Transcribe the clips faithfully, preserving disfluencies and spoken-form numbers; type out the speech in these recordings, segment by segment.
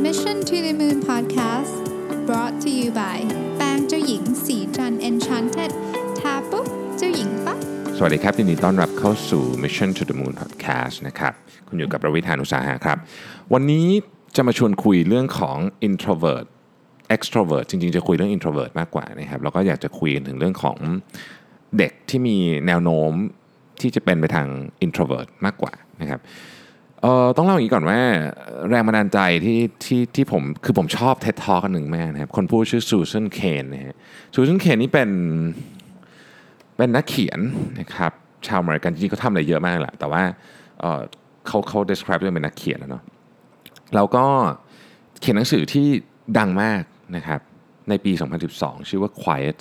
Mission to the Moon Podcast brought to you by แป้งเจ้าหญิงสีจัน Enchanted ทาปุ๊บเจ้าหญิงปั๊บสวัสดีครับยินดีต้อนรับเข้าสู่ Mission to the Moon Podcast นะครับคุณอยู่กับประวิทยานุสาหะครับวันนี้จะมาชวนคุยเรื่องของ introvert extrovert จริงๆจะคุยเรื่อง introvert มากกว่านะครับแล้วก็อยากจะคุยถึงเรื่องของเด็กที่มีแนวโน้มที่จะเป็นไปทาง introvert มากกว่านะครับเอ่อต้องเล่าอย่างนี้ก่อนว่าแรงบันดาลใจที่ที่ที่ผมคือผมชอบ เท็ด Talk อันหนึ่งมากนะครับคนพูดชื่อซูซานเคนนะฮะซูซานเคนนี่เป็นเป็นนักเขียนนะครับชาวอเมริกันจริงๆก็ทำอะไรเยอะมากแหละแต่ว่าเอ่อเขาเขา describe ตัวเองเป็นนักเขียนแล้วเนาะแล้วก็เขียนหนังสือที่ดังมากนะครับในปีสองพันสิบสองชื่อว่า Quiet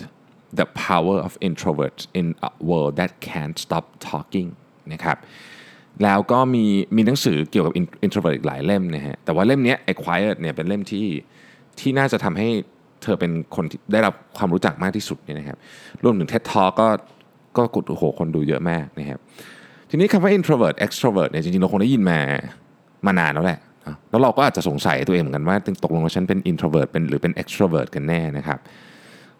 The Power of Introverts in a World That Can't Stop Talking นะครับแล้วก็มีมีหนังสือเกี่ยวกับ introvert อีกหลายเล่มนะฮะแต่ว่าเล่มนี้ไอ้ Quiet เนี่ยเป็นเล่มที่ที่น่าจะทำให้เธอเป็นคนที่ได้รับความรู้จักมากที่สุดเนี่ยนะครับรวมถึง เท็ด Talk ก็ก็กดโอ้โหคนดูเยอะมากนะครับทีนี้คำว่า introvert extrovert เนี่ยจริงๆเราคงได้ยินมามานานแล้วแหละแล้วเราก็อาจจะสงสัยตัวเองเหมือนกันว่าตกลงว่าฉันเป็น introvert เป็นหรือเป็น extrovert กันแน่นะครับ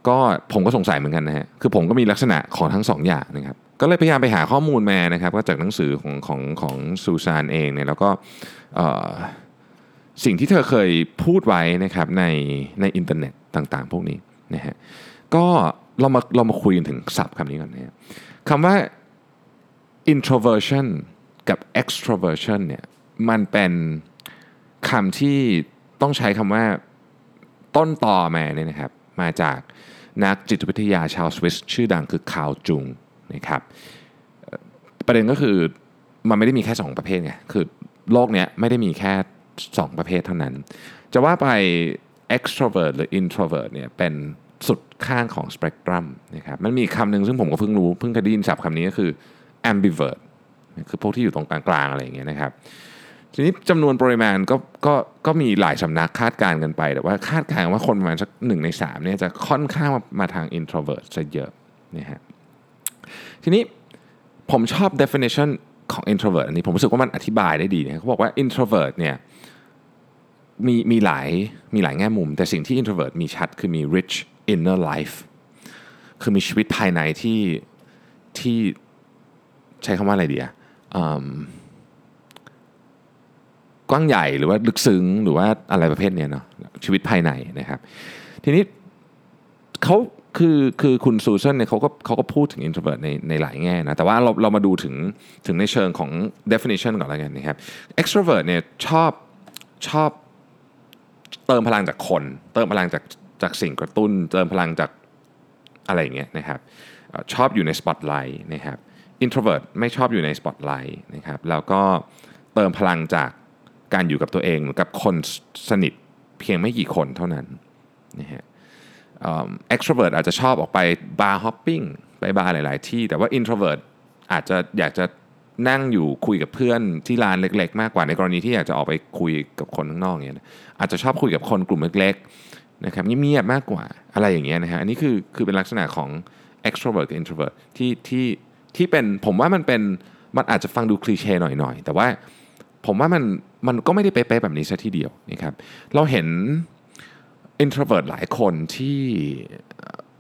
ก็ผมก็สงสัยเหมือนกันนะฮะคือผมก็มีลักษณะของทั้งสอง อย่างนะครับก็เลยพยายามไปหาข้อมูลมานะครับก็จากหนังสือของของของซูซานเองเนี่ยแล้วก็สิ่งที่เธอเคยพูดไว้นะครับในในอินเทอร์เน็ตต่างๆพวกนี้นะฮะก็เรามาเรามาคุยกันถึงศัพท์คำนี้ก่อนนะฮะคำว่า introversion กับ extroversion เนี่ยมันเป็นคำที่ต้องใช้คำว่าต้นตอมาเนี่ยนะครับมาจากนักจิตวิทยาชาวสวิสชื่อดังคือคาร์ล จุงนะครับประเด็นก็คือมันไม่ได้มีแค่สองประเภทไงคือโลกเนี้ยไม่ได้มีแค่สองประเภทเท่านั้นจะว่าไป extrovert หรือ introvert เนี่ยเป็นสุดข้างของสเปกตรัมนะครับมันมีคำหนึ่งซึ่งผมก็เพิ่งรู้เพิ่งเคยได้ยินศัพท์คำนี้ก็คือ ambivert คือพวกที่อยู่ตรงกลางๆอะไรอย่างเงี้ยนะครับทีนี้จำนวนปริมาณก็ก็ก็มีหลายสำนักคาดการณ์กันไปแต่ว่าคาดการณ์ว่าคนประมาณสักหนึ่งในสามเนี่ยจะค่อนข้างมามาทาง introvert ซะเยอะนะฮะทีนี้ผมชอบ definition ของ introvert อันนี้ผมรู้สึกว่ามันอธิบายได้ดีนะเขาบอกว่า introvert เนี่ยมีมีหลายมีหลายแง่มุมแต่สิ่งที่ introvert มีชัดคือมี rich inner life คือมีชีวิตภายในที่ที่ใช้คำว่าอะไรดีอะกว้างใหญ่หรือว่าลึกซึ้งหรือว่าอะไรประเภทเนี้ยเนาะชีวิตภายในนะครับทีนี้เขาคือคือคุณซูซานเนี่ยเขาก็เขาก็พูดถึง introvert ในในหลายแง่นะแต่ว่าเราเรามาดูถึงถึงในเชิงของ definition ก่อนแล้วกันนะครับ extrovert เนี่ยชอบชอบเติมพลังจากคนเติมพลังจากจากสิ่งกระตุ้นเติมพลังจากอะไรอย่างเงี้ยนะครับชอบอยู่ใน spotlight นะครับ introvert ไม่ชอบอยู่ใน spotlight นะครับแล้วก็เติมพลังจากการอยู่กับตัวเองกับคนสนิทเพียงไม่กี่คนเท่านั้นนะฮะเอ็กโทรเวิร์ตอาจจะชอบออกไปบาร์ฮอปปิ้งไปบาร์หลายๆที่แต่ว่าอินโทรเวิร์ตอาจจะอยากจะนั่งอยู่คุยกับเพื่อนที่ร้านเล็กๆมากกว่าในกรณีที่อยากจะออกไปคุยกับคนข้างนอกเนี่ยนะอาจจะชอบคุยกับคนกลุ่มเล็กๆนะครับเงียบๆมากกว่าอะไรอย่างเงี้ยนะฮะอันนี้คือคือเป็นลักษณะของเอ็กโทรเวิร์ตกับอินโทรเวิร์ตที่ที่ที่เป็นผมว่ามันเป็นมันอาจจะฟังดูคลีเช่หน่อยๆแต่ว่าผมว่ามันมันก็ไม่ได้เป๊ะๆแบบนี้ซะทีเดียวนะครับเราเห็น introvert หลายคนที่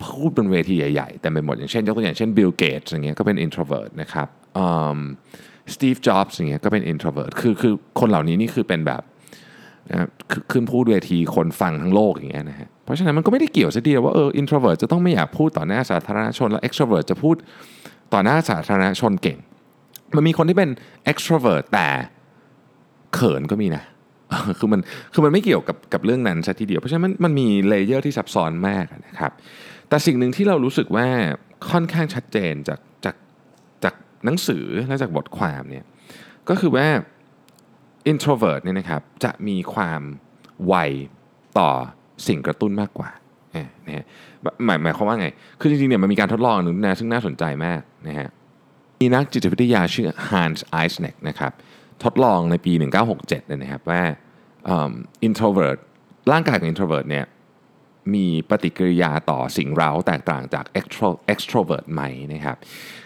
พูดบนเวทีใหญ่ๆแต่เป็นหมดอย่างเช่นยกตัวอย่างเช่น Bill Gates อย่างเงี้ยก็เป็น introvert นะครับ Steve Jobs อย่างเงี้ยก็เป็น introvert คือคือคนเหล่านี้นี่คือเป็นแบบขึ้นพูดเวทีคนฟังทั้งโลกอย่างเงี้ยนะฮะเพราะฉะนั้นมันก็ไม่ได้เกี่ยวซะทีเดียวว่าเออ introvert จะต้องไม่อยากพูดต่อหน้าสาธารณชนแล้ว extrovert จะพูดต่อหน้าสาธารณชนเก่งมันมีคนที่เป็น extrovert แต่เขินก็มีนะคือมันคือมันไม่เกี่ยวกับกับเรื่องนั้นซะทีเดียวเพราะฉะนั้นมันมันมีเลเยอร์ที่ซับซ้อนมากนะครับแต่สิ่งหนึ่งที่เรารู้สึกว่าค่อนข้างชัดเจนจากจากจากหนังสือและจากบทความเนี่ยก็คือว่า introvert เนี่ยนะครับจะมีความไวต่อสิ่งกระตุ้นมากกว่านะฮะหมายหมายความว่าไงคือจริงๆเนี่ยมันมีการทดลองหนึ่งนะซึ่งน่าสนใจมากนะฮะมีนักจิตวิทยาชื่อ Hans Eisenach นะครับทดลองในปีหนึ่งเก้าหกเจ็ดเนี่ยนะครับว่าเอ่อ introvert ร่างกายของ introvert เนี่ยมีปฏิกิริยาต่อสิ่งเร้าแตกต่างจาก extro extrovert ไหมนะครับ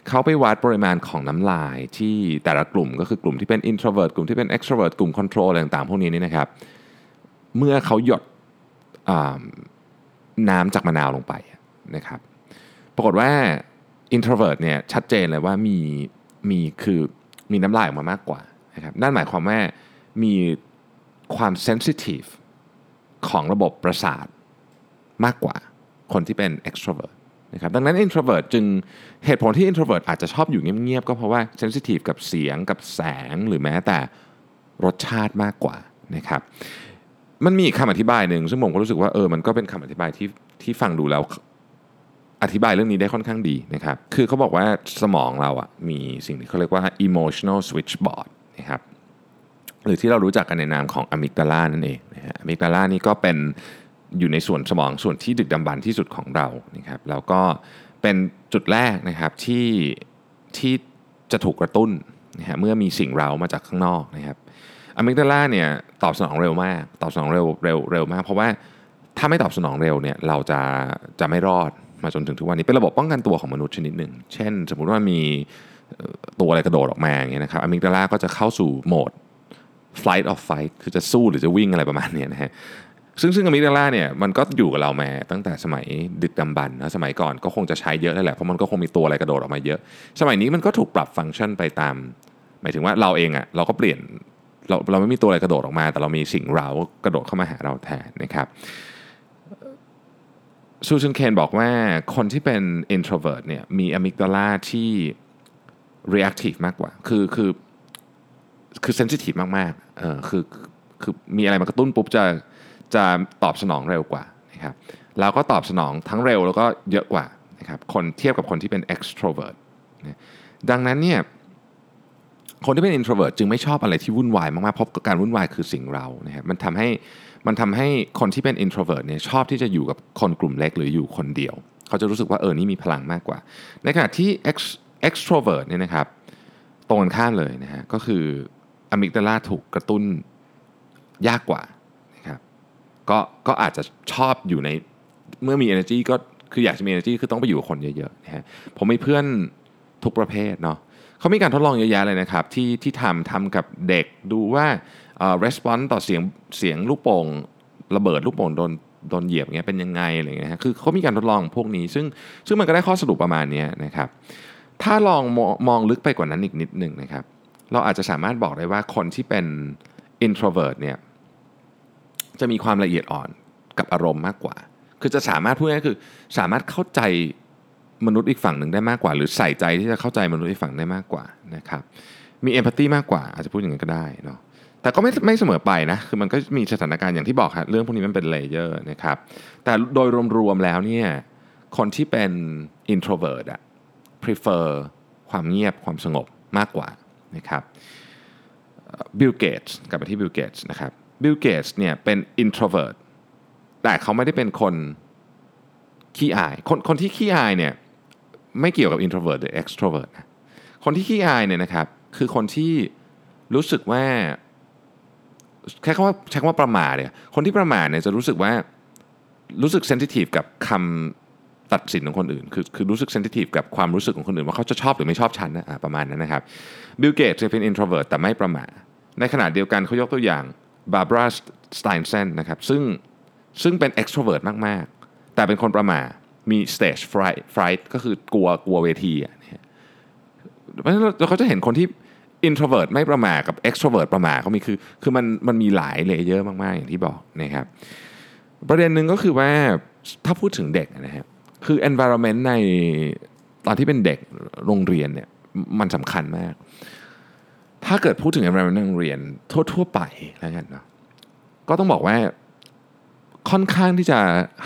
เขาไปวัดปริมาณของน้ำลายที่แต่ละกลุ่มก็คือกลุ่มที่เป็น introvert กลุ่มที่เป็น extrovert กลุ่ม control อะไรต่างๆพวกนี้นี่นะครับ เมื่อเขาหยดน้ำจากมะนาวลงไปนะครับปรากฏว่า introvert เนี่ยชัดเจนเลยว่ามีมีคือมีน้ำลายออกมามากกว่านะครับนั่นหมายความว่ามีความ sensitive ของระบบประสาทมากกว่าคนที่เป็น extrovert นะครับดังนั้น introvert จึงเหตุผลที่ introvert อาจจะชอบอยู่เงียบๆก็เพราะว่า sensitive กับเสียงกับแสงหรือแม้แต่รสชาติมากกว่านะครับมันมีคำอธิบายหนึ่งซึ่งผมก็รู้สึกว่าเออมันก็เป็นคำอธิบายที่ที่ฟังดูแล้วอธิบายเรื่องนี้ได้ค่อนข้างดีนะครับคือเขาบอกว่าสมองเราอ่ะมีสิ่งที่เขาเรียกว่า emotional switchboard นะครับหรือที่เรารู้จักกันในนามของอะมิกดาลานั่นเองนะฮะอะมิกดาลานี่ก็เป็นอยู่ในส่วนสมองส่วนที่ดึกดำบรรพ์ที่สุดของเรานะครับแล้วก็เป็นจุดแรกนะครับที่ที่จะถูกกระตุ้นนะฮะเมื่อมีสิ่งเร้ามาจากข้างนอกนะครับอะมิกดาลาเนี่ยตอบสนองเร็วมากตอบสนองเร็วเร็วเร็วมากเพราะว่าถ้าไม่ตอบสนองเร็วเนี่ยเราจะจะไม่รอดมาจนถึงทุกวันนี้เป็นระบบป้องกันตัวของมนุษย์ชนิดหนึ่งเช่นสมมุติว่ามีตัวอะไรกระโดดออกมาอย่างเงี้ยนะครับอะมิกดาลาก็จะเข้าสู่โหมด flight or fight คือจะสู้หรือจะวิ่งอะไรประมาณนี้นะฮะซึ่งซึ่งอะมิกดาลาเนี่ยมันก็อยู่กับเรามาตั้งแต่สมัยดึกดำบรรพ์นะสมัยก่อนก็คงจะใช้เยอะแล้วแหละเพราะมันก็คงมีตัวอะไรกระโดดออกมาเยอะสมัยนี้มันก็ถูกปรับฟังก์ชันไปตามหมายถึงว่าเราเองอ่ะเราก็เปลี่ยนเราเราไม่มีตัวอะไรกระโดดออกมาแต่เรามีสิ่งเร้ากระโดดเข้ามาหาเราแทนนะครับซูซันเคนบอกว่าคนที่เป็น introvert เนี่ยมีอะมิกดาลาที่ reactive มากกว่าคือคือคือ sensitive มากๆเออคือคือมีอะไรมากระตุ้นปุ๊บจะจะตอบสนองเร็วกว่านะครับแล้วก็ตอบสนองทั้งเร็วแล้วก็เยอะกว่านะครับคนเทียบกับคนที่เป็น extrovert นะดังนั้นเนี่ยคนที่เป็น introvert จึงไม่ชอบอะไรที่วุ่นวายมากๆเพราะการวุ่นวายคือสิ่งเรานะครับมันทำให้มันทำให้คนที่เป็น introvert เนี่ยชอบที่จะอยู่กับคนกลุ่มเล็กหรืออยู่คนเดียวเขาจะรู้สึกว่าเออนี่มีพลังมากกว่าในขณะที่ extrovert เนี่ยนะครับตรงกันข้ามเลยนะฮะก็คืออะมิกดาลาถูกกระตุ้นยากกว่านะครับก็ก็อาจจะชอบอยู่ในเมื่อมี energy ก็คืออยากจะมี energy คือต้องไปอยู่กับคนเยอะๆนะฮะผมมีเพื่อนทุกประเภทเนาะเขามีการทดลองเยอะแยะเลยนะครับที่ที่ทำทำกับเด็กดูว่าเอ่อ response ต่อเสียงเสียงลูกโป่งระเบิดลูกโป่งโดนโดนเหยียบเงี้ยเป็นยังไงอะไรเงี้ยฮะคือเขามีการทดลองพวกนี้ซึ่งซึ่งมันก็ได้ข้อสรุปประมาณนี้นะครับถ้าลองมองมองลึกไปกว่านั้นอีกนิดนึงนะครับเราอาจจะสามารถบอกได้ว่าคนที่เป็น introvert เนี่ยจะมีความละเอียดอ่อนกับอารมณ์มากกว่าคือจะสามารถพูดง่ายๆคือสามารถเข้าใจมนุษย์อีกฝั่งหนึ่งได้มากกว่าหรือใส่ใจที่จะเข้าใจมนุษย์อีกฝั่งได้มากกว่านะครับมี empathy มากกว่าอาจจะพูดอย่างนั้นก็ได้เนาะแต่ก็ไม่ไม่เสมอไปนะคือมันก็มีสถานการณ์อย่างที่บอกฮะเรื่องพวกนี้มันเป็นเลเยอร์นะครับแต่โดยรวมๆแล้วเนี่ยคนที่เป็น introvert อ่ะ prefer ความเงียบความสงบมากกว่านะครับ Bill Gates กลับมาที่ Bill Gates นะครับ Bill Gates เนี่ยเป็น introvert แต่เขาไม่ได้เป็นคนขี้อายคนคนที่ขี้อายเนี่ยไม่เกี่ยวกับ introvert หรือ extrovert นะคนที่ขี้อายเนี่ยนะครับคือคนที่รู้สึกว่าแค่คำว่าใช้คำว่าประมาทเนี่ยคนที่ประมาทเนี่ยจะรู้สึกว่ารู้สึก sensitive กับคำตัดสินของคนอื่นคือคือรู้สึก sensitive กับความรู้สึกของคนอื่นว่าเขาจะชอบหรือไม่ชอบฉันนะประมาณนั้นนะครับ Bill Gates เป็น introvert แต่ไม่ประมาทในขณะเดียวกันเขายกตัวอย่าง Barbara Streisand นะครับซึ่งซึ่งเป็น extrovert มากๆแต่เป็นคนประมาทมี stage fright fright ก็คือกลัวกลัวเวทีอ่ะนะฮะเพราะฉะนั้นเราก็จะเห็นคนที่ introvert ไม่ประหม่ากับ extrovert ประหม่าเขามีคือคือมันมันมีหลายเลเยอร์มากๆอย่างที่บอกนะครับประเด็นหนึ่งก็คือว่าถ้าพูดถึงเด็กนะฮะคือ environment ในตอนที่เป็นเด็กโรงเรียนเนี่ยมันสำคัญมากถ้าเกิดพูดถึง environment ในโรงเรียนทั่วๆไปแล้วกันเนาะก็ต้องบอกว่าค่อนข้างที่จะ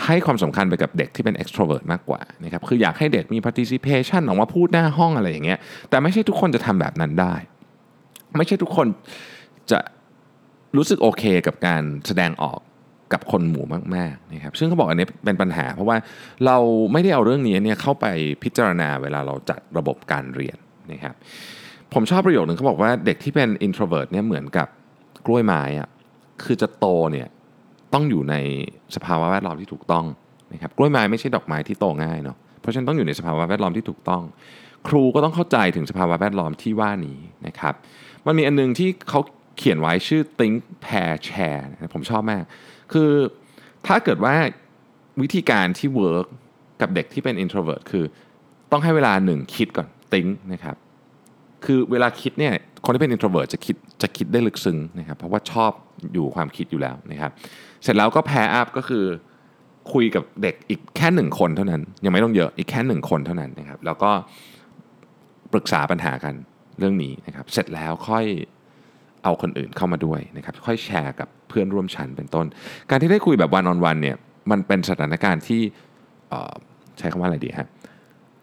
ให้ความสำคัญไปกับเด็กที่เป็น extrovert มากกว่านะครับคืออยากให้เด็กมี participation ออกมาพูดหน้าห้องอะไรอย่างเงี้ยแต่ไม่ใช่ทุกคนจะทำแบบนั้นได้ไม่ใช่ทุกคนจะรู้สึกโอเคกับการแสดงออกกับคนหมู่มากๆนะครับซึ่งเขาบอกอันนี้เป็นปัญหาเพราะว่าเราไม่ได้เอาเรื่องนี้เนี่ยเข้าไปพิจารณาเวลาเราจัดระบบการเรียนนะครับผมชอบประโยคนึงเขาบอกว่าเด็กที่เป็น introvert เนี่ยเหมือนกับกล้วยไม้อะคือจะโตเนี่ยต้องอยู่ในสภาวะแวดล้อมที่ถูกต้องนะครับกล้วยไม้ไม่ใช่ดอกไม้ที่โตง่ายเนาะเพราะฉะนั้นต้องอยู่ในสภาวะแวดล้อมที่ถูกต้องครูก็ต้องเข้าใจถึงสภาวะแวดล้อมที่ว่านี้นะครับมันมีอันนึงที่เขา เขียนไว้ชื่อ Think Pair Share ผมชอบมากคือถ้าเกิดว่าวิธีการที่เวิร์กกับเด็กที่เป็น introvert คือต้องให้เวลาหนึ่งคิดก่อน think นะครับคือเวลาคิดเนี่ยคนที่เป็น introvert จะคิดจะคิดได้ลึกซึ้งนะครับเพราะว่าชอบอยู่ความคิดอยู่แล้วนะครับเสร็จแล้วก็ pair up ก็คือคุยกับเด็กอีกแค่หนึ่งคนเท่านั้นยังไม่ต้องเยอะอีกแค่หนึ่งคนเท่านั้นนะครับแล้วก็ปรึกษาปัญหากันเรื่องนี้นะครับเสร็จแล้วค่อยเอาคนอื่นเข้ามาด้วยนะครับค่อยแชร์กับเพื่อนร่วมชั้นเป็นต้นการที่ได้คุยแบบ one on one เนี่ยมันเป็นสถานการณ์ที่ใช้คำว่าอะไรดีฮะ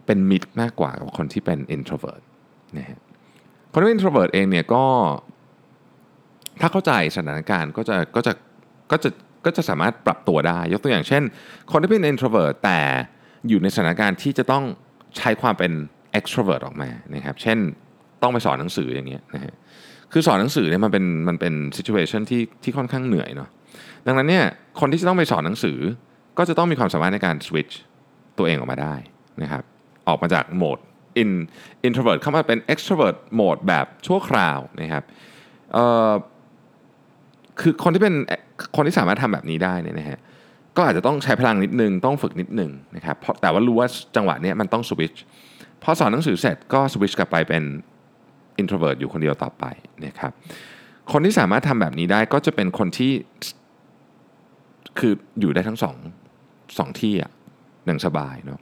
เป็นมิตรมากกว่ากับคนที่เป็น introvert นะฮะคนที่เป็น introvert เองเนี่ยก็ถ้าเข้าใจสถานการณ์ก็จะก็จะก็จะก็จะสามารถปรับตัวได้ยกตัวอย่างเช่นคนที่เป็น introvert แต่อยู่ในสถานการณ์ที่จะต้องใช้ความเป็น extrovert ออกมานะครับเช่นต้องไปสอนหนังสืออย่างเงี้ยนะฮะคือสอนหนังสือเนี่ยมันเป็นมันเป็น situation ที่ที่ค่อนข้างเหนื่อยเนาะดังนั้นเนี่ยคนที่จะต้องไปสอนหนังสือก็จะต้องมีความสามารถในการ switch ตัวเองออกมาได้นะครับออกมาจากโหมด in introvert เข้ามาเป็น extrovert โหมดแบบชั่วคราวนะครับเอ่อคือคนที่เป็นคนที่สามารถทำแบบนี้ได้เนี่ยนะฮะก็อาจจะต้องใช้พลังนิดนึงต้องฝึกนิดนึงนะครับเพราะแต่ว่ารู้ว่าจังหวะนี้มันต้อง switch พอสอนหนังสือเสร็จก็ switch กลับไปเป็น introvert อยู่คนเดียวต่อไปนะครับคนที่สามารถทำแบบนี้ได้ก็จะเป็นคนที่คืออยู่ได้ทั้งสองสองที่อ่ะอย่างสบายเนาะ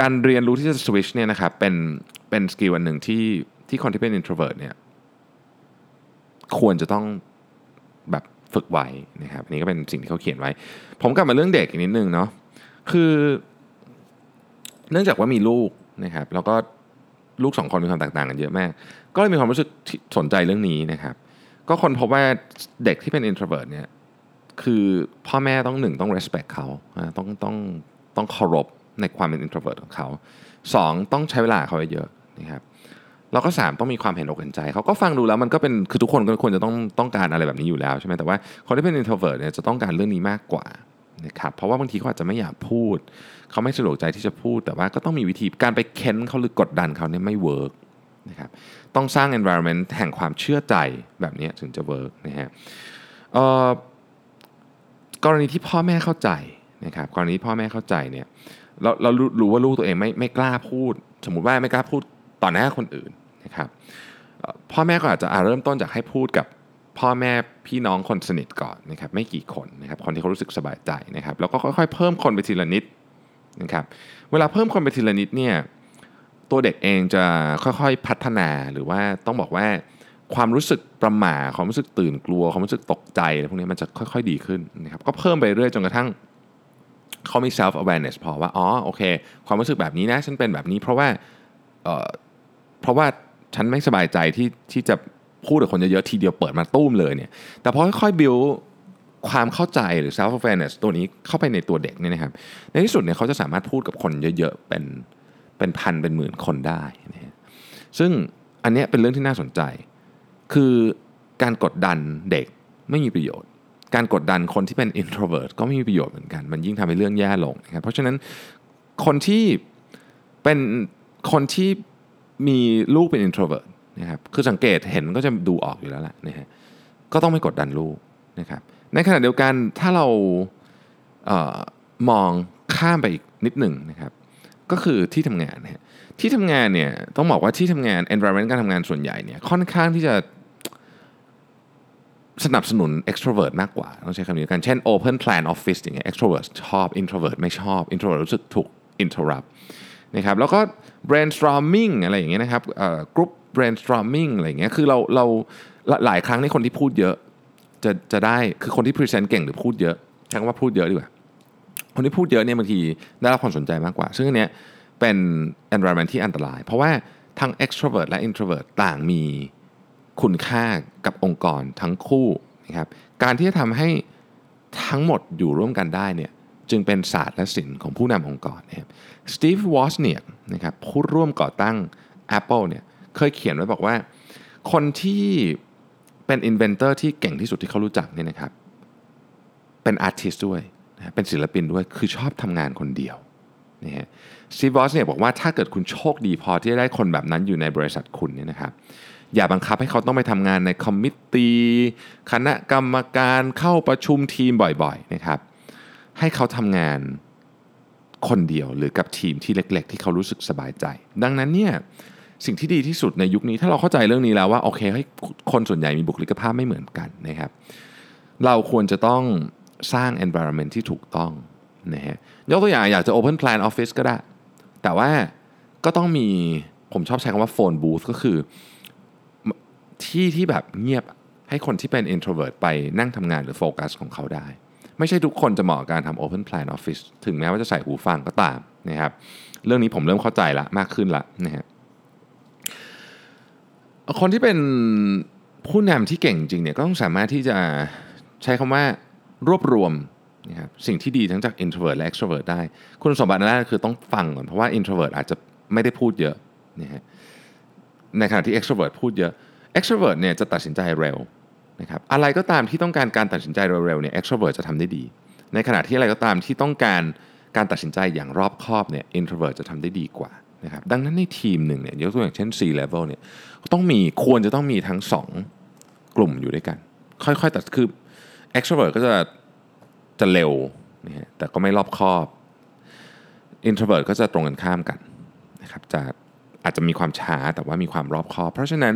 การเรียนรู้ที่จะ switch เนี่ยนะครับเป็นเป็นสกิลอันหนึ่งที่ที่คนที่เป็น introvert เนี่ยควรจะต้องแบบฝึกไว้นะครับอันนี้ก็เป็นสิ่งที่เขาเขียนไว้ผมกลับมาเรื่องเด็กอีกนิดนึงเนาะคือเนื่องจากว่ามีลูกนะครับแล้วก็ลูกสองคนมีความแตกต่างกันเยอะมากก็เลยมีความรู้สึกสนใจเรื่องนี้นะครับก็คนพบว่าเด็กที่เป็น introvert เนี่ยคือพ่อแม่ต้องหนึ่งต้อง respect เขาต้องต้องต้องเคารพในความเป็น introvert ของเขาสองต้องใช้เวลาเขาเยอะนะครับแล้วก็สามต้องมีความเห็นอกเห็นใจเขาก็ฟังดูแล้วมันก็เป็นคือทุกคนก็ควรจะต้องต้องการอะไรแบบนี้อยู่แล้วใช่ไหมแต่ว่าคนที่เป็น introvert เนี่ยจะต้องการเรื่องนี้มากกว่านะครับเพราะว่าบางทีเขาอาจจะไม่อยากพูดเขาไม่สะดวกใจที่จะพูดแต่ว่าก็ต้องมีวิธีการไปเค้นเขาหรือกดดันเขาเนี่ยไม่เวิร์กนะครับต้องสร้าง environment แห่งความเชื่อใจแบบนี้ถึงจะเวิร์กนะฮะกรณีที่พ่อแม่เข้าใจนะครับกรณีที่พ่อแม่เข้าใจเนี่ยเราเรารู้ว่าลูกตัวเองไม่ไม่กล้าพูดสมมุติว่าไม่กล้าพูดต่อหน้าคนอื่นนะครับพ่อแม่ก็อาจจะเริ่มต้นจากให้พูดกับพ่อแม่พี่น้องคนสนิทก่อนนะครับไม่กี่คนนะครับคนที่เขารู้สึกสบายใจนะครับแล้วก็ค่อยๆเพิ่มคนไปทีละนิดนะครับเวลาเพิ่มคนไปทีละนิดเนี่ยตัวเด็กเองจะค่อยๆพัฒนาหรือว่าต้องบอกว่าความรู้สึกประหม่าความรู้สึกตื่นกลัวความรู้สึกตกใจอะไรพวกนี้มันจะค่อยๆดีขึ้นนะครับก็เพิ่มไปเรื่อยจนกระทั่งเขามี self awareness พอว่าอ๋อโอเคความรู้สึกแบบนี้นะฉันเป็นแบบนี้เพราะว่าเอ่อเพราะว่าฉันไม่สบายใจที่ที่จะพูดกับคนเยอะๆทีเดียวเปิดมาตุ้มเลยเนี่ยแต่พอค่อยๆ build ความเข้าใจหรือ self awareness ตัวนี้เข้าไปในตัวเด็กเนี่ยนะครับในที่สุดเนี่ยเขาจะสามารถพูดกับคนเยอะๆเป็นเป็นพันเป็นหมื่นคนได้นะซึ่งอันเนี้ยเป็นเรื่องที่น่าสนใจคือการกดดันเด็กไม่มีประโยชน์การกดดันคนที่เป็น introvert ก็ไม่มีประโยชน์เหมือนกันมันยิ่งทำให้เรื่องแย่ลงนะครับเพราะฉะนั้นคนที่เป็นคนที่มีลูกเป็น introvert นะครับคือสังเกตเห็นก็จะดูออกอยู่แล้วแหละนะฮะก็ต้องไม่กดดันลูกนะครับในขณะเดียวกันถ้าเราเอ่อมองข้ามไปอีกนิดหนึ่งนะครับก็คือที่ทำงานนะฮะที่ทำงานเนี่ยต้องบอกว่าที่ทำงาน environment การทำงานส่วนใหญ่เนี่ยค่อนข้างที่จะสนับสนุน extrovert มากกว่าต้องใช้คำนี้กันเช่น open plan office อย่างเงี้ย extrovert ชอบ introvert ไม่ชอบ introvert รู้สึกถูก interrupt นะครับแล้วก็ brainstorming อะไรอย่างเงี้ยนะครับเอ่อ group brainstorming อะไรอย่างเงี้ยคือเราเราหลายครั้งในคนที่พูดเยอะจะจะได้คือคนที่ present เก่งหรือพูดเยอะใช้คำว่าพูดเยอะดีกว่าคนที่พูดเยอะเนี่ยบางทีได้รับความสนใจมากกว่าซึ่งอันเนี้ยเป็น environment ที่อันตรายเพราะว่าทั้ง extrovert และ introvert ต่างมีคุณค่ากับองค์กรทั้งคู่นะครับการที่จะทำให้ทั้งหมดอยู่ร่วมกันได้เนี่ยจึงเป็นศาสตร์และศิลป์ของผู้นำองค์กรนะครับสตีฟวอซเนียกนะครับผู้ร่วมก่อตั้ง Apple เนี่ยเคยเขียนไว้บอกว่าคนที่เป็น inventor ที่เก่งที่สุดที่เขารู้จักเนี่ยนะครับเป็น artist ด้วยนะเป็นศิลปินด้วยคือชอบทำงานคนเดียวนะฮะสตีฟวอซเนียกบอกว่าถ้าเกิดคุณโชคดีพอที่จะได้คนแบบนั้นอยู่ในบริษัทคุณเนี่ยนะครับ อย่าบังคับให้เขาต้องไปทำงานในคอมมิตตี้คณะกรรมการเข้าประชุมทีมบ่อยๆนะครับให้เขาทำงานคนเดียวหรือกับทีมที่เล็กๆที่เขารู้สึกสบายใจดังนั้นเนี่ยสิ่งที่ดีที่สุดในยุคนี้ถ้าเราเข้าใจเรื่องนี้แล้วว่าโอเคให้คนส่วนใหญ่มีบุคลิกภาพไม่เหมือนกันนะครับเราควรจะต้องสร้าง environment ที่ถูกต้องนะฮะยกตัวอย่างอยากจะ open plan office ก็ได้แต่ว่าก็ต้องมีผมชอบใช้คำว่า phone booth ก็คือที่ที่แบบเงียบให้คนที่เป็น introvert ไปนั่งทำงานหรือโฟกัสของเขาได้ไม่ใช่ทุกคนจะเหมาะกับการทำ open plan office ถึงแม้ว่าจะใส่หูฟังก็ตามนะครับเรื่องนี้ผมเริ่มเข้าใจละมากขึ้นละนะฮะคนที่เป็นผู้นำที่เก่งจริงเนี่ยก็ต้องสามารถที่จะใช้คำว่ารวบรวมนะครับสิ่งที่ดีทั้งจาก introvert และ extrovert ได้คุณสมบัติแรกคือต้องฟังก่อนเพราะว่า introvert อาจจะไม่ได้พูดเยอะนะฮะในขณะที่ extrovert พูดเยอะ extrovert เนี่ยจะตัดสินใจเร็วนะครับอะไรก็ตามที่ต้องการการตัดสินใจเร็วๆเนี่ย extrovert จะทำได้ดีในขณะที่อะไรก็ตามที่ต้องการการตัดสินใจอย่างรอบคอบเนี่ย introvert จะทำได้ดีกว่านะครับดังนั้นในทีมหนึ่งเนี่ยยกตัวอย่างเช่น C level เนี่ยต้องมีควรจะต้องมีทั้งสองกลุ่มอยู่ด้วยกันค่อยๆตัดคือ extrovert ก็จะจะเร็วนะฮะแต่ก็ไม่รอบคอบ introvert ก็จะตรงกันข้ามกันนะครับจะอาจจะมีความช้าแต่ว่ามีความรอบคอบเพราะฉะนั้น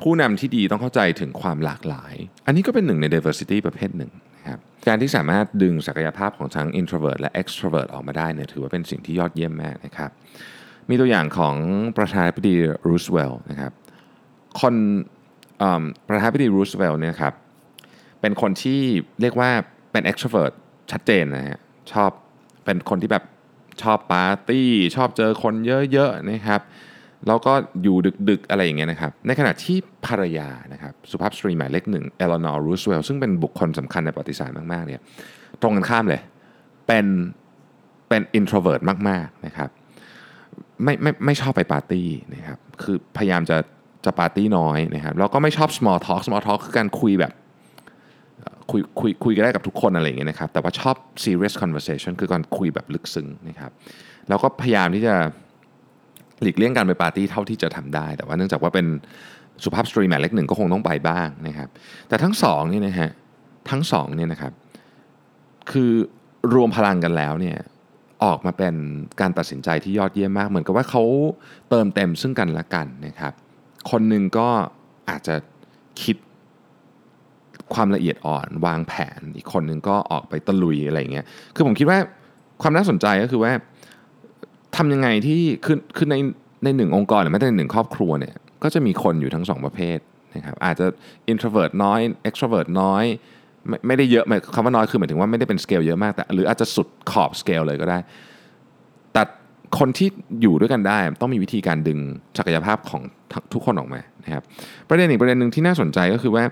ผู้นำที่ดีต้องเข้าใจถึงความหลากหลายอันนี้ก็เป็นหนึ่งใน diversity ประเภทหนึ่งนะครับการที่สามารถดึงศักยภาพของทั้ง introvert และ extrovert ออกมาได้เนี่ยถือว่าเป็นสิ่งที่ยอดเยี่ยมมากนะครับมีตัวอย่างของประธานาธิบดีรูสเวลต์นะครับคนประธานาธิบดีรูสเวลต์เนี่ยครับเป็นคนที่เรียกว่าเป็น extrovert ชัดเจนนะฮะชอบเป็นคนที่แบบชอบปาร์ตี้ชอบเจอคนเยอะๆนะครับแล้วก็อยู่ดึกๆอะไรอย่างเงี้ยนะครับในขณะที่ภรรยานะครับสุภาพสตรีหมายเลขหนึ่งเอลนอร์รูสเวลต์ซึ่งเป็นบุคคลสำคัญในประวัติศาสตร์มากๆเนี่ยตรงกันข้ามเลยเป็นเป็น introvert มากๆนะครับไม่ไม่ไม่ชอบไปปาร์ตี้นะครับคือพยายามจะจะปาร์ตี้น้อยนะครับแล้วก็ไม่ชอบ small talk small talk คือการคุยแบบคุยคุยคุยกันได้กับทุกคนอะไรอย่างเงี้ยนะครับแต่ว่าชอบ serious conversation คือการคุยแบบลึกซึ้งนะครับแล้วก็พยายามที่จะหลีกเลี่ยงการไปปาร์ตี้เท่าที่จะทำได้แต่ว่าเนื่องจากว่าเป็นสุภาพสตรีหมายเลขหนึ่งก็คงต้องไปบ้างนะครับแต่ทั้งสองนี่นะฮะทั้งสองเนี่ยนะครับคือรวมพลังกันแล้วเนี่ยออกมาเป็นการตัดสินใจที่ยอดเยี่ยมมากเหมือนกับว่าเขาเติมเต็มซึ่งกันและกันนะครับคนหนึ่งก็อาจจะคิดความละเอียดอ่อนวางแผนอีกคนหนึ่งก็ออกไปตะลุยอะไรอย่างเงี้ยคือผมคิดว่าความน่าสนใจก็คือว่าทำยังไงที่คือคือในในหนึ่งองค์กรหรือแม้แต่ในหนึ่งครอบครัวเนี่ยก็จะมีคนอยู่ทั้งสองประเภทนะครับอาจจะ introvert น้อย extrovert น้อยไม่ไม่ได้เยอะคำว่าน้อยคือหมายถึงว่าไม่ได้เป็นสเกลเยอะมากแต่หรืออาจจะสุดขอบสเกลเลยก็ได้แต่คนที่อยู่ด้วยกันได้ต้องมีวิธีการดึงศักยภาพของทุกคนออกมานะครับประเด็นอีกประเด็นหนึ่งที่น่าสนใจก็คือว่า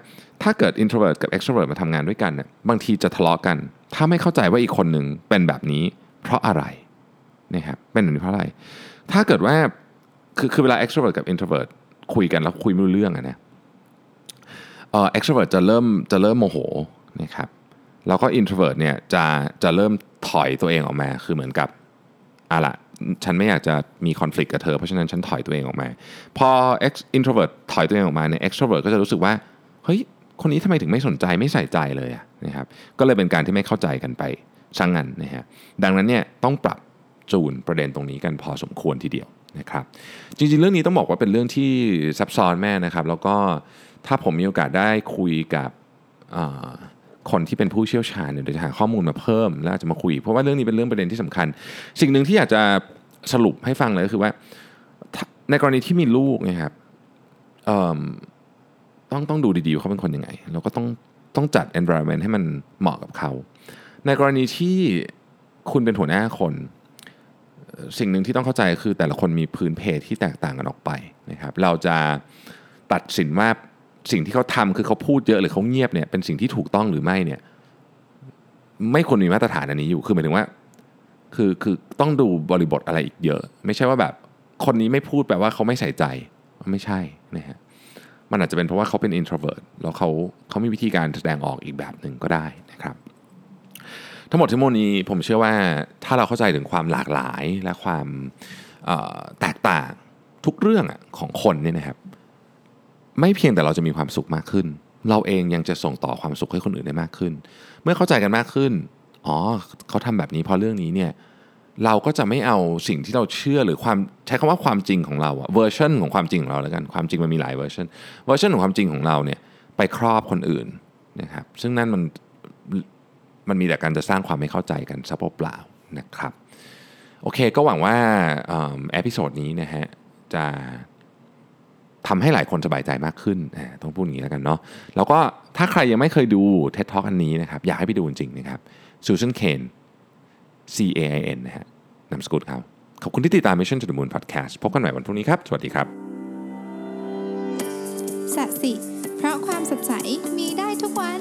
ถ้าเกิด introvert กับ extrovert มาทำงานด้วยกันเนี่ยบางทีจะทะเลาะกันถ้าไม่เข้าใจว่าอีกคนหนึ่งเป็นแบบนี้เพราะอะไรนะครับเป็นแบบนี้เพราะอะไรถ้าเกิดว่าคือคือเวลา extrovert กับ introvert คุยกันแล้วคุยไม่รู้เรื่องอะนะเอ่อ extrovert จะเริ่มจะเริ่มโมโหนะครับแล้วก็ introvert เนี่ยจะจะเริ่มถอยตัวเองออกมาคือเหมือนกับอ่ะล่ะฉันไม่อยากจะมี conflict กับเธอเพราะฉะนั้นฉันถอยตัวเองออกมาพอ ex introvert ถอยตัวเองออกมาเนี่ย extrovert ก็จะรู้สึกว่าเฮ้ยคนนี้ทำไมถึงไม่สนใจไม่ใส่ใจเลยอ่ะนะครับก็เลยเป็นการที่ไม่เข้าใจกันไปซะงั้นนะฮะดังนั้นเนี่ยต้องปรับจูนประเด็นตรงนี้กันพอสมควรทีเดียวนะครับจริงๆเรื่องนี้ต้องบอกว่าเป็นเรื่องที่ซับซ้อนแม่นะครับแล้วก็ถ้าผมมีโอกาสได้คุยกับคนที่เป็นผู้เชี่ยวชาญเนี่ยเดี๋ยวจะหาข้อมูลมาเพิ่มแล้วจะมาคุยเพราะว่าเรื่องนี้เป็นเรื่องประเด็นที่สำคัญสิ่งหนึ่งที่อยากจะสรุปให้ฟังเลยก็คือว่าในกรณีที่มีลูกนะครับต้องต้องดูดีๆเขาเป็นคนยังไงแล้วก็ต้องต้องจัด environment ให้มันเหมาะกับเขาในกรณีที่คุณเป็นหัวหน้าคนสิ่งหนึ่งที่ต้องเข้าใจคือแต่ละคนมีพื้นเพที่แตกต่างกันออกไปนะครับเราจะตัดสินว่าสิ่งที่เขาทำคือเขาพูดเยอะหรือเขาเงียบเนี่ยเป็นสิ่งที่ถูกต้องหรือไม่เนี่ยไม่ควรมีมาตรฐานอันนี้อยู่คือหมายถึงว่าคือคือต้องดูบริบทอะไรอีกเยอะไม่ใช่ว่าแบบคนนี้ไม่พูดแปลว่าเขาไม่ใส่ใจไม่ใช่นะฮะมันอาจจะเป็นเพราะว่าเขาเป็น introvert แล้วเขาเขามีวิธีการแสดงออกอีกแบบหนึ่งก็ได้นะครับทั้งหมดทั้งมวลนี้ผมเชื่อว่าถ้าเราเข้าใจถึงความหลากหลายและความแตกต่างทุกเรื่องของคนเนี่ยนะครับ ไม่เพียงแต่เราจะมีความสุขมากขึ้นเราเองยังจะส่งต่อความสุขให้คนอื่นได้มากขึ้นเมื่อเข้าใจกันมากขึ้นอ๋อเขาทำแบบนี้เพราะเรื่องนี้เนี่ยเราก็จะไม่เอาสิ่งที่เราเชื่อหรือความใช้คำว่าความจริงของเราอะเวอร์ชันของความจริงของเราแล้วกันความจริงมันมีหลายเวอร์ชันเวอร์ชันของความจริงของเราเนี่ยไปครอบคนอื่นนะครับซึ่งนั่นมันมันมีแต่การจะสร้างความไม่เข้าใจกันซะเปล่าๆนะครับโอเคก็หวังว่าเอ่อเอพิโซดนี้นะฮะจะทำให้หลายคนสบายใจมากขึ้นต้องพูดอย่างนี้แล้วกันเนาะแล้วก็ถ้าใครยังไม่เคยดู ที อี ดี Talk อันนี้นะครับอยากให้ไปดูจริงๆนะครับ Susan Cain C A I N นะฮะนามสกุลเขาขอบคุณที่ติดตาม Mission to the Moon Podcast พบกันใหม่วันพรุ่งนี้ครับสวัสดีครับสัตย์สิเพราะความสดใสมีได้ทุกวัน